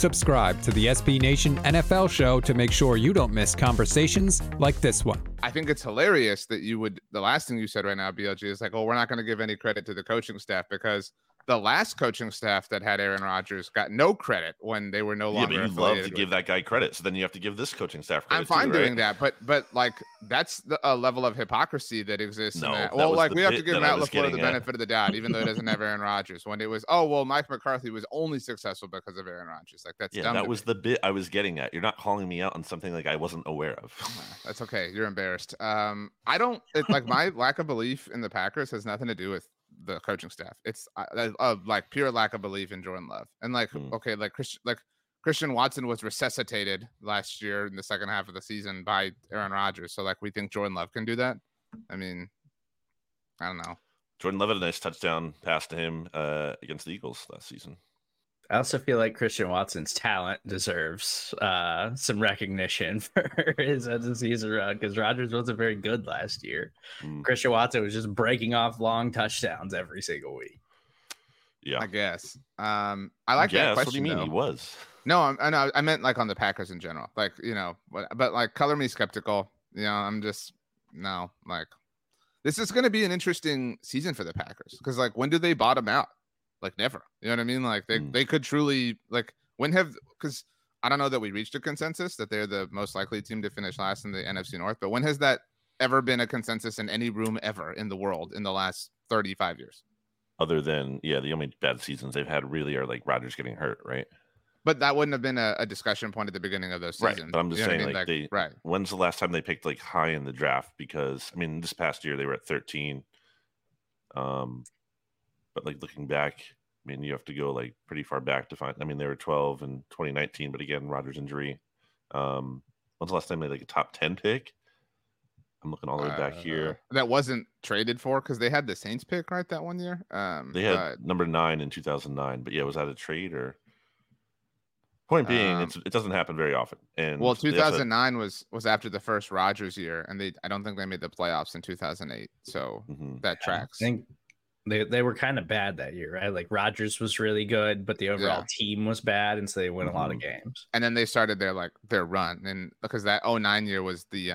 Subscribe to the SB Nation NFL show to make sure you don't miss conversations like this one. I think it's hilarious that you would, the last thing you said right now, BLG, is like, oh, we're not going to give any credit to the coaching staff, because the last coaching staff that had Aaron Rodgers got no credit when they were no longer. Yeah, but you love to give that guy credit, so then you have to give this coaching staff credit. I'm fine too, doing that, but like that's the level of hypocrisy that exists. No, in that. Well, like we have to give Matt LaFleur the benefit of the doubt, even though he doesn't have Aaron Rodgers. When it was, oh well, Mike McCarthy was only successful because of Aaron Rodgers. Like that's dumb. That was the bit I was getting at. You're not calling me out on something like I wasn't aware of. That's okay. You're embarrassed. I don't like my lack of belief in the Packers has nothing to do with the coaching staff. It's like pure lack of belief in Jordan Love. And like, okay, like Christian Watson was resuscitated last year in the second half of the season by Aaron Rodgers. So like, we think Jordan Love can do that. I mean, I don't know. Jordan Love had a nice touchdown pass to him against the Eagles last season. I also feel like Christian Watson's talent deserves some recognition for his end of season run, because Rodgers wasn't very good last year. Christian Watson was just breaking off long touchdowns every single week. Yeah, I guess. I like that question. What do you mean though? He was? No, I meant like on the Packers in general. Like, you know, but like color me skeptical. You know, I'm just like this is going to be an interesting season for the Packers, because like when do they bottom out? Like never, you know what I mean? Like they could truly like when have, because I don't know that we reached a consensus that they're the most likely team to finish last in the NFC North. But when has that ever been a consensus in any room ever in the world in the last 35 years? Other than, the only bad seasons they've had really are like Rodgers getting hurt. Right. But that wouldn't have been a discussion point at the beginning of those seasons. Right. But I'm just saying, when's the last time they picked like high in the draft? Because I mean, this past year they were at 13. But like looking back, I mean, you have to go like pretty far back to find. I mean, they were 12 in 2019, but again, Rodgers injury. When's the last time they had like a top 10 pick? I'm looking all the way back here. That wasn't traded for, because they had the Saints pick right that 1 year. They had number 9 in 2009, but yeah, was that a trade or? Point being, it doesn't happen very often. And well, 2009 was after the first Rodgers year, and I don't think they made the playoffs in 2008, so that tracks. They were kind of bad that year, right? Like Rodgers was really good, but the overall team was bad, and so they won a lot of games. And then they started their run, and because that 09 year was the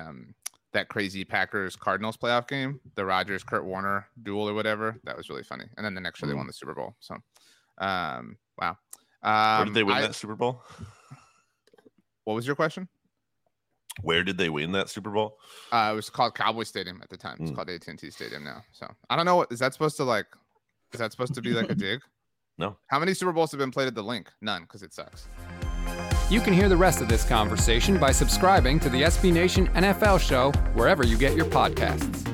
that crazy Packers Cardinals playoff game, the Rodgers Kurt Warner duel or whatever. That was really funny. And then the next year they won the Super Bowl. So, wow. Where did they win that Super Bowl? What was your question? Where did they win that Super Bowl? It was called Cowboy Stadium at the time. It's called AT&T Stadium now. So I don't know. Is that supposed to be like a dig? No. How many Super Bowls have been played at the link? None, because it sucks. You can hear the rest of this conversation by subscribing to the SB Nation NFL show wherever you get your podcasts.